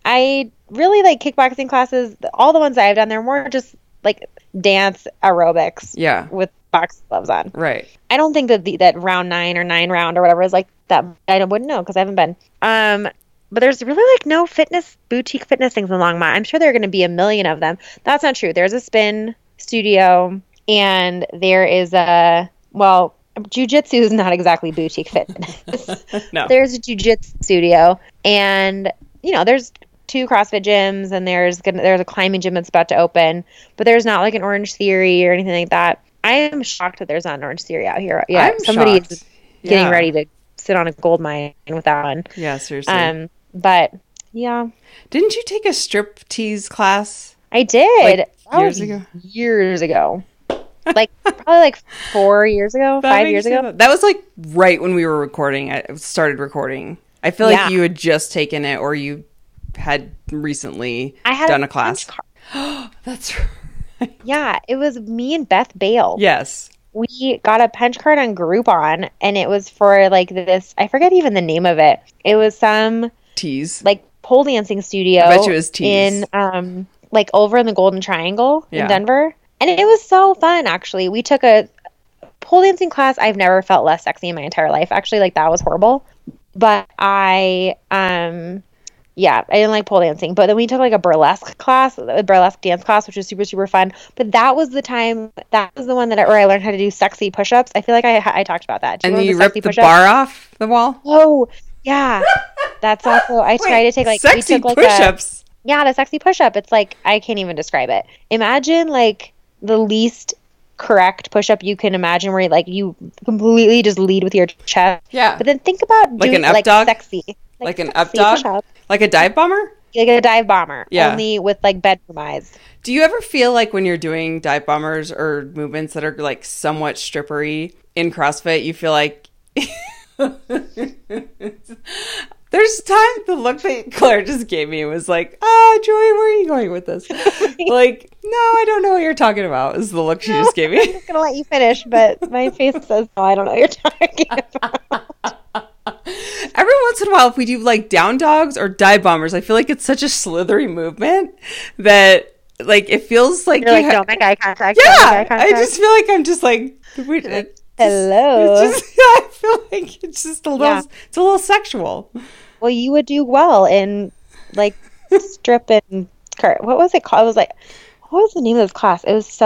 I really like kickboxing classes. All the ones that I've done, they're more just like dance aerobics. Yeah, with box gloves on. Right. I don't think that that Round 9 or 9 Round or whatever is like that. I wouldn't know because I haven't been. But there's really like no boutique fitness things in Longmont. I'm sure there are going to be a million of them. That's not true. There's a spin studio and there is jiu-jitsu is not exactly boutique fitness. No. There's a jiu-jitsu studio and there's two CrossFit gyms and there's a climbing gym that's about to open, but there's not like an Orange Theory or anything like that. I am shocked that there's not an Orange Theory out here. Yeah, somebody's getting ready to sit on a gold mine with that one. Yeah, seriously. But yeah. Didn't you take a strip tease class? I did. Like, years ago. Like probably like 4 years ago, 5 years ago. That was like right when we were recording. I started recording. I feel like you had just taken it, or you had recently done a class. That's right. Yeah, it was me and Beth Bale. Yes. We got a punch card on Groupon, and it was for like this, I forget even the name of it. It was some tease, like pole dancing studio. I bet you it was tease. In like over in the Golden Triangle in Denver. And it was so fun, actually. We took a pole dancing class. I've never felt less sexy in my entire life. Actually, like that was horrible. But I didn't like pole dancing, but then we took like a burlesque dance class, which was super, super fun. But that was the time, that was the one where I learned how to do sexy push-ups. I feel like I talked about that. And you ripped the bar off the wall? Oh, yeah. That's also, tried to take like... Sexy push-ups? Yeah, the sexy push-up. It's like, I can't even describe it. Imagine like the least correct push-up you can imagine where like you completely just lead with your chest. Yeah. But then think about doing like sexy. Like an up dog? Like a dive bomber? Like a dive bomber. Yeah. Only with like bedroom eyes. Do you ever feel like when you're doing dive bombers or movements that are like somewhat strippery in CrossFit, you feel like... There's time the look that Claire just gave me was like, Joy, where are you going with this? Like, no, I don't know what you're talking about is the look she just gave me. I'm just going to let you finish, but my face says, no, I don't know what you're talking about. Every once in a while, if we do like down dogs or dive bombers, I feel like it's such a slithery movement that like it feels like you're like, don't make eye contact. Yeah, I just feel like I'm just like, hello. I feel like it's just it's a little sexual. Well, you would do well in like strip and cart. What was it called? It was like, what was the name of this class? It was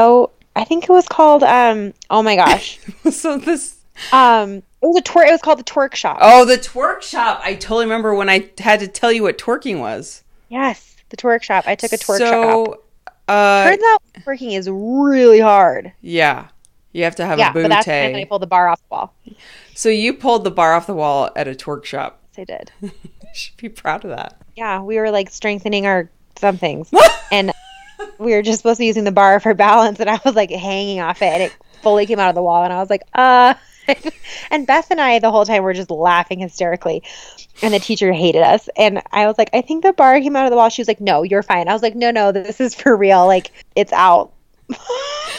I think it was called oh my gosh. So this it was called the twerk shop. Oh, the twerk shop. I totally remember when I had to tell you what twerking was. Yes, the twerk shop. I took a twerk shop. Turns out twerking is really hard. Yeah. You have to have a bootay. Yeah, that's when I pulled the bar off the wall. So you pulled the bar off the wall at a twerk shop. Yes, I did. You should be proud of that. Yeah, we were like strengthening our somethings. And we were just supposed to be using the bar for balance. And I was like hanging off it. And it fully came out of the wall. And I was like, And Beth and I the whole time were just laughing hysterically, and the teacher hated us. And I was like, I think the bar came out of the wall. She was like, no, you're fine. I was like, no, this is for real. Like, it's out.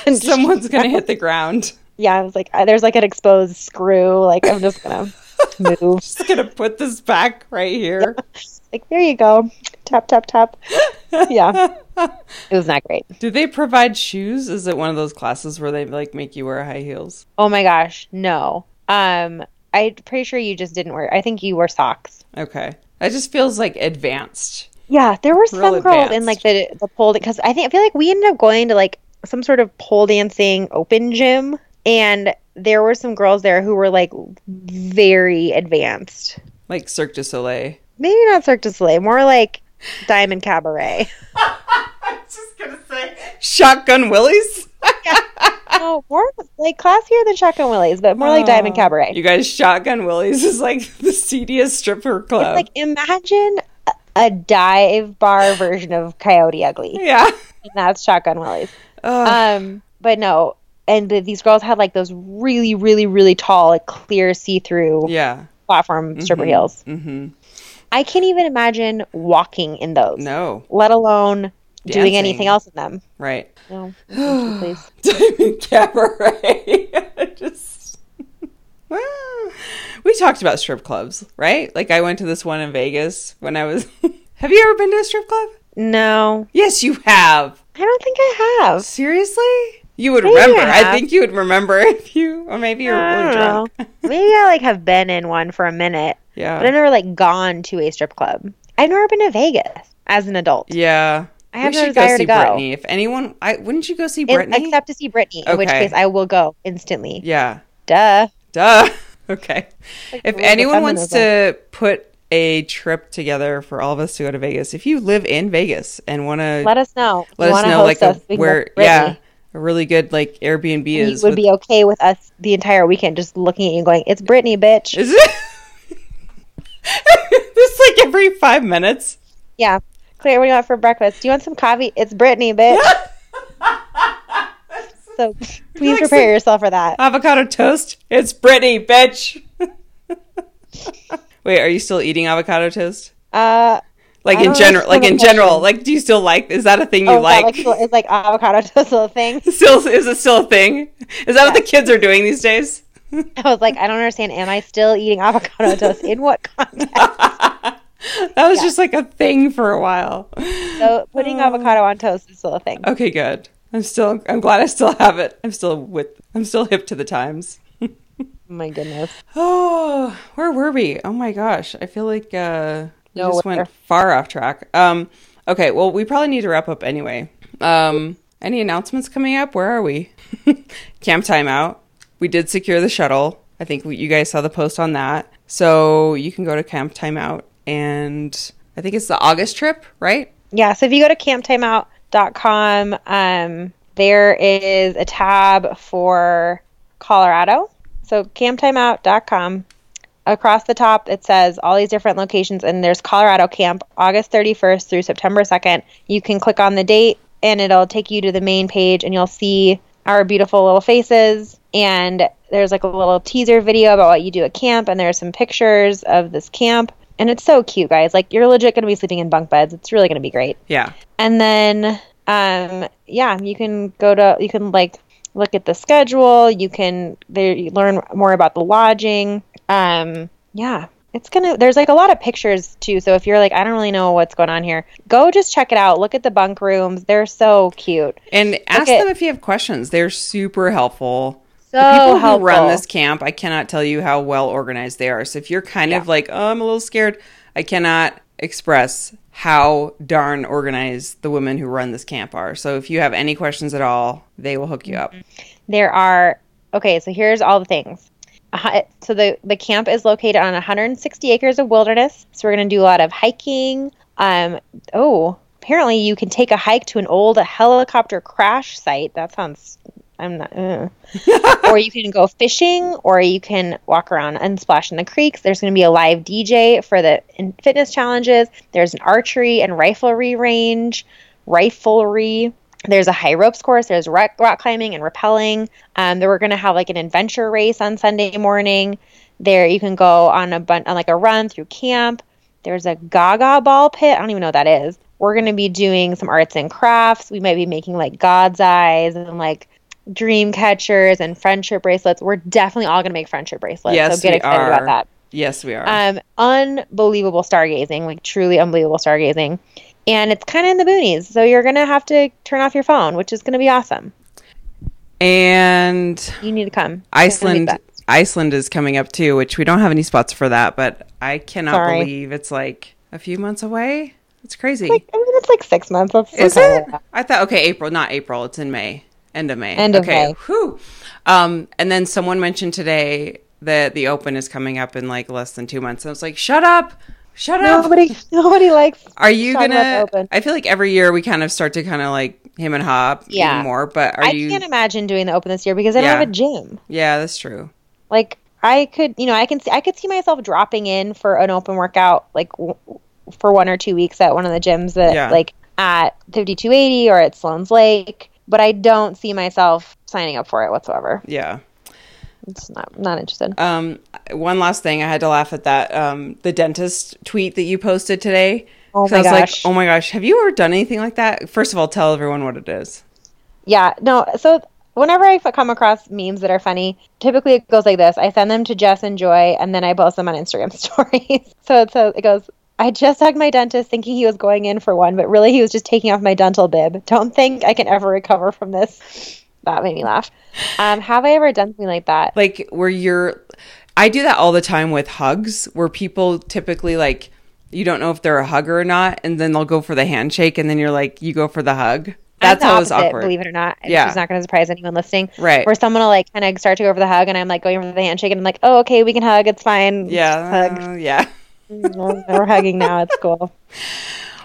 And someone's gonna hit the ground. Yeah, I was like, there's like an exposed screw. Like, I'm just gonna move. I'm just gonna put this back right here. Yeah. Like, there you go. Tap tap tap. Yeah, it was not great. Do they provide shoes? Is it one of those classes where they like make you wear high heels? Oh my gosh, no. I'm pretty sure you just didn't wear. I think you wore socks. Okay, that just feels like advanced. Yeah, there were some girls in like the pole, because I feel like we ended up going to like some sort of pole dancing open gym, and there were some girls there who were like very advanced. Like Cirque du Soleil. Maybe not Cirque du Soleil. More like Diamond Cabaret. I was just going to say Shotgun Willies. Yeah. No, more like classier than Shotgun Willies, but more like Diamond Cabaret. You guys, Shotgun Willies is like the seediest stripper club. It's like, imagine a dive bar version of Coyote Ugly. Yeah. And that's Shotgun Willies. But no, and these girls had like those really, really, really tall, like, clear see-through platform stripper heels. Mm-hmm. I can't even imagine walking in those. No. Let alone dancing. Doing anything else in them. Right. No. Please. Diamond Cabaret. Just. Well, we talked about strip clubs, right? Like, I went to this one in Vegas when I was. Have you ever been to a strip club? No. Yes, you have. I don't think I have. Seriously? You would remember. I think you would remember if you, or maybe you're really drunk. Maybe I like have been in one for a minute. Yeah. But I've never like gone to a strip club. I've never been to Vegas as an adult. Yeah. I have no desire to go. Brittany. If anyone, wouldn't you go see Brittany? Except to see Brittany, in which case I will go instantly. Yeah. Duh. Okay. Like, if anyone wants to put a trip together for all of us to go to Vegas, if you live in Vegas and want to, let us know. Let us know like where. Yeah. A really good like Airbnb is. Would be okay with us the entire weekend just looking at you and going, "It's Brittany, bitch." Is it? This like every 5 minutes. Yeah, Claire, what do you want for breakfast? Do you want some coffee? It's Brittany, bitch. So please prepare yourself for that. Avocado toast. It's Brittany, bitch. Wait, are you still eating avocado toast? Like, do you still like? Is that a thing you like? Is like avocado toast a thing? Is it still a thing? Is that what the kids are doing these days? I was like, I don't understand. Am I still eating avocado toast? In what context? That was just like a thing for a while. So putting avocado on toast is still a thing. Okay, good. I'm glad I still have it. I'm still hip to the times. Oh my goodness. Oh, where were we? Oh my gosh, I feel like. We just went far off track. Okay, well, we probably need to wrap up anyway. Any announcements coming up? Where are we? Camp Timeout. We did secure the shuttle. I think you guys saw the post on that. So you can go to Camp Timeout. And I think it's the August trip, right? Yeah, so if you go to camptimeout.com, there is a tab for Colorado. So camptimeout.com. Across the top, it says all these different locations, and there's Colorado Camp, August 31st through September 2nd. You can click on the date, and it'll take you to the main page, and you'll see our beautiful little faces. And there's like a little teaser video about what you do at camp, and there's some pictures of this camp. And it's so cute, guys. Like, you're legit going to be sleeping in bunk beds. It's really going to be great. Yeah. And then, you can look at the schedule. You can you learn more about the lodging. There's like a lot of pictures too. So if you're like, I don't really know what's going on here, go just check it out. Look at the bunk rooms. They're so cute. And ask them if you have questions. They're super helpful. So the people who run this camp, I cannot tell you how well organized they are. So if you're kind of like, oh, I'm a little scared, I cannot express how darn organized the women who run this camp are. So if you have any questions at all, they will hook you up. So here's all the things. So the camp is located on 160 acres of wilderness. So we're going to do a lot of hiking. Apparently you can take a hike to an old helicopter crash site. That sounds, I'm not, Or you can go fishing, or you can walk around and splash in the creeks. There's going to be a live DJ for the fitness challenges. There's an archery and riflery range. There's a high ropes course. There's rock climbing and rappelling. Then we're going to have like an adventure race on Sunday morning. There you can go on a run through camp. There's a Gaga ball pit. I don't even know what that is. We're going to be doing some arts and crafts. We might be making like God's eyes and like dream catchers and friendship bracelets. We're definitely all going to make friendship bracelets. Yes, so get excited about that. Yes, we are. Unbelievable stargazing, like truly unbelievable stargazing. And it's kind of in the boonies, so you're going to have to turn off your phone, which is going to be awesome. And you need to come. Iceland is coming up too, which we don't have any spots for that, but I cannot believe it's like a few months away. It's crazy. It's like 6 months. Is it? I thought, April, not April. It's in May. End of May. End of May. Whew. And then someone mentioned today that the Open is coming up in like less than 2 months. And I was like, shut up. Nobody likes. Are you gonna? I feel like every year we kind of start to kind of like him and hop even more. But I can't imagine doing the Open this year because I don't have a gym. Yeah, that's true. Like I could, I could see myself dropping in for an Open workout like for 1 or 2 weeks at one of the gyms that like at 5280 or at Sloan's Lake. But I don't see myself signing up for it whatsoever. Yeah. It's not interested. One last thing. I had to laugh at that. The dentist tweet that you posted today. Oh my gosh. I was like, oh my gosh, have you ever done anything like that? First of all, tell everyone what it is. Yeah. No. So whenever I come across memes that are funny, typically it goes like this. I send them to Jess and Joy, and then I post them on Instagram stories. So it goes, I just hugged my dentist thinking he was going in for one, but really he was just taking off my dental bib. Don't think I can ever recover from this. That made me laugh. Have I ever done something like that? Like where I do that all the time with hugs where people typically like, you don't know if they're a hugger or not. And then they'll go for the handshake. And then you're like, you go for the hug. That's always awkward. Believe it or not. It's not going to surprise anyone listening. Right. Where someone will like kind of start to go for the hug and I'm like going for the handshake and I'm like, oh, okay, we can hug. It's fine. Yeah. Hug. Yeah. We're hugging now at school.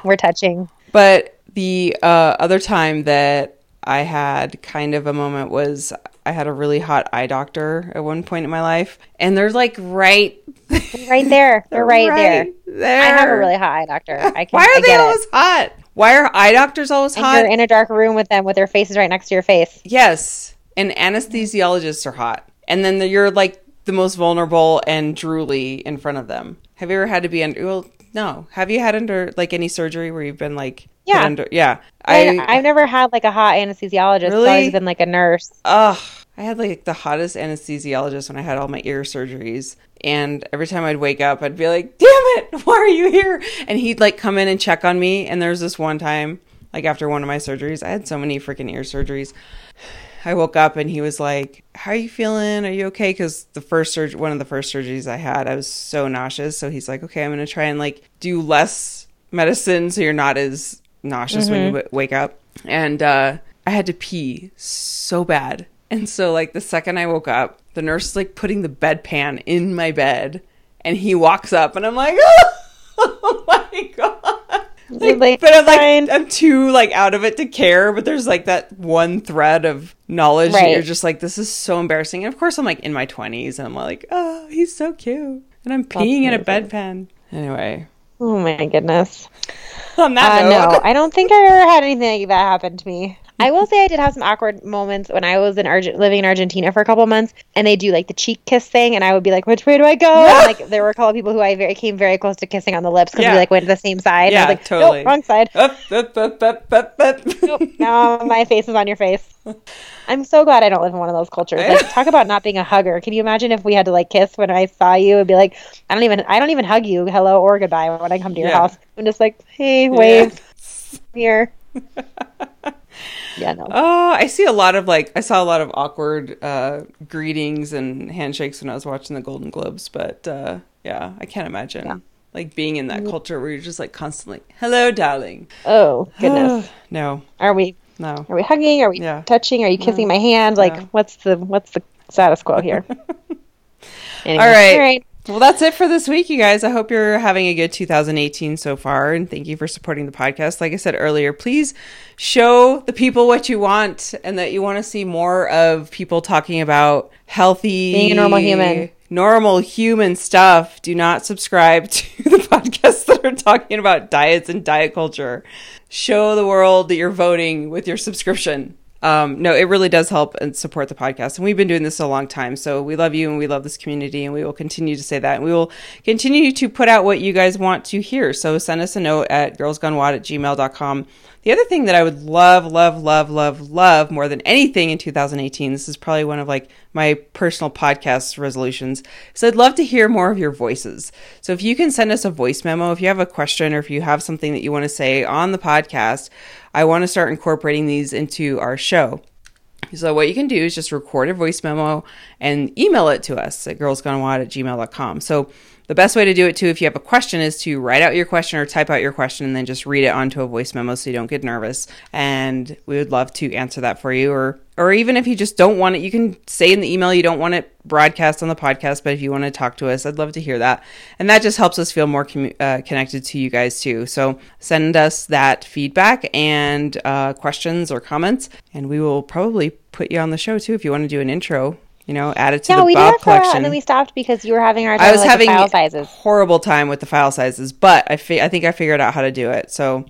We're touching. But the other time that I had kind of a moment was I had a really hot eye doctor at one point in my life, and they're like right there. They're right there. I have a really hot eye doctor. Why are they always hot? Why are eye doctors always hot? You're in a dark room with them with their faces right next to your face. Yes, and anesthesiologists are hot, and then you're like the most vulnerable and drooly in front of them. Have you ever had to be under? Well, no. Have you had under like any surgery where you've been like? Yeah. Under, yeah. I've never had like a hot anesthesiologist. Really? I've always been like a nurse. Ugh. I had like the hottest anesthesiologist when I had all my ear surgeries. And every time I'd wake up, I'd be like, damn it, why are you here? And he'd like come in and check on me. And there's this one time, like after one of my surgeries, I had so many freaking ear surgeries. I woke up and he was like, how are you feeling? Are you okay? Because one of the first surgeries I had, I was so nauseous. So he's like, okay, I'm going to try and like do less medicine so you're not as nauseous when you wake up. And I had to pee so bad. And so like the second I woke up, the nurse is like putting the bedpan in my bed and he walks up and I'm like, oh my God. Like, but I'm too like out of it to care. But there's like that one thread of knowledge that you're just like, this is so embarrassing. And of course I'm like in my 20s and I'm like, oh, he's so cute. And I'm peeing in a bedpan. Anyway. Oh my goodness. On that note. No, I don't think I ever had anything like that happen to me. I will say I did have some awkward moments when I was living in Argentina for a couple of months, and they do like the cheek kiss thing, and I would be like, which way do I go? And, like there were a couple of people who I came very close to kissing on the lips because we like went to the same side. Yeah, and I was like, totally. Nope, wrong side. Up. Nope, now my face is on your face. I'm so glad I don't live in one of those cultures. Like, talk about not being a hugger. Can you imagine if we had to like kiss when I saw you and be like, I don't even hug you, hello or goodbye when I come to your house. I'm just like, hey, wave, here. Yeah, no. Oh, I saw a lot of awkward greetings and handshakes when I was watching the Golden Globes, but I can't imagine like being in that culture where you're just like constantly, hello, darling. Oh, goodness. No. Are we hugging? Are we touching? Are you kissing my hand? Like, what's the status quo here? Anyway. All right. Well, that's it for this week, you guys. I hope you're having a good 2018 so far, and thank you for supporting the podcast. Like I said earlier, please show the people what you want and that you want to see more of people talking about healthy... Being a normal human stuff. Do not subscribe to the podcasts that are talking about diets and diet culture. Show the world that you're voting with your subscription. No, it really does help and support the podcast. And we've been doing this a long time. So we love you and we love this community and we will continue to say that. And we will continue to put out what you guys want to hear. So send us a note at girlsgonewad@gmail.com. The other thing that I would love, love, love, love, love more than anything in 2018, this is probably one of like my personal podcast resolutions, is I'd love to hear more of your voices. So if you can send us a voice memo, if you have a question or if you have something that you want to say on the podcast, I want to start incorporating these into our show. So what you can do is just record a voice memo and email it to us at girlsgonewod@gmail.com. So The best way to do it too, if you have a question, is to write out your question or type out your question and then just read it onto a voice memo so you don't get nervous. And we would love to answer that for you. Or even if you just don't want it, you can say in the email you don't want it broadcast on the podcast, but if you want to talk to us, I'd love to hear that. And that just helps us feel more connected to you guys too. So send us that feedback and questions or comments, and we will probably put you on the show too if you want to do an intro. You know, add it to the Bob collection. Yeah, and then we stopped because you were having our time with the file sizes. I was having a horrible time with the file sizes, but I think I figured out how to do it. So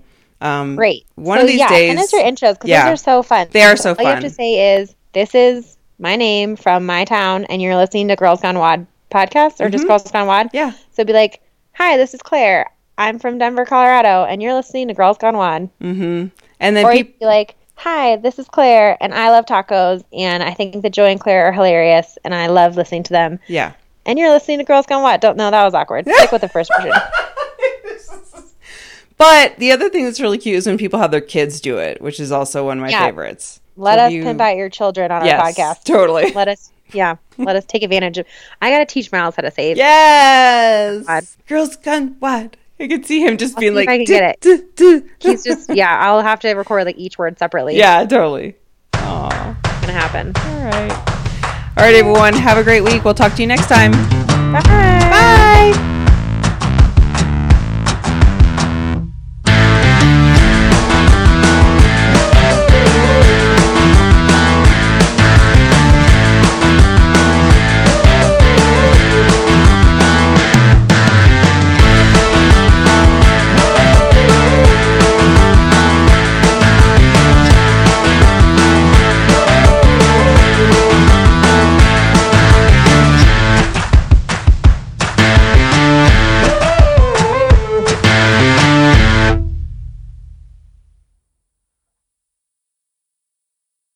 great. One of these days. And those are intros because those are so fun. They are so fun. All you have to say is, this is my name from my town, and you're listening to Girls Gone WOD podcast or just Girls Gone WOD. Yeah. So be like, hi, this is Claire. I'm from Denver, Colorado, and you're listening to Girls Gone WOD. Mm-hmm. And then you'd be like, hi, this is Claire, and I love tacos, and I think that Joy and Claire are hilarious, and I love listening to them. Yeah. And you're listening to Girls Gone WOD. Don't know, that was awkward. Stick with the first version. But the other thing that's really cute is when people have their kids do it, which is also one of my favorites. Let us pimp out your children on our podcast. Totally. Let us take advantage of. I got to teach Miles how to say it. Yes. God. Girls Gone WOD. I could see him just being like, I can get it. He's just, I'll have to record like each word separately. Yeah, totally. Aw. It's going to happen. All right, everyone. Have a great week. We'll talk to you next time. Bye. Bye.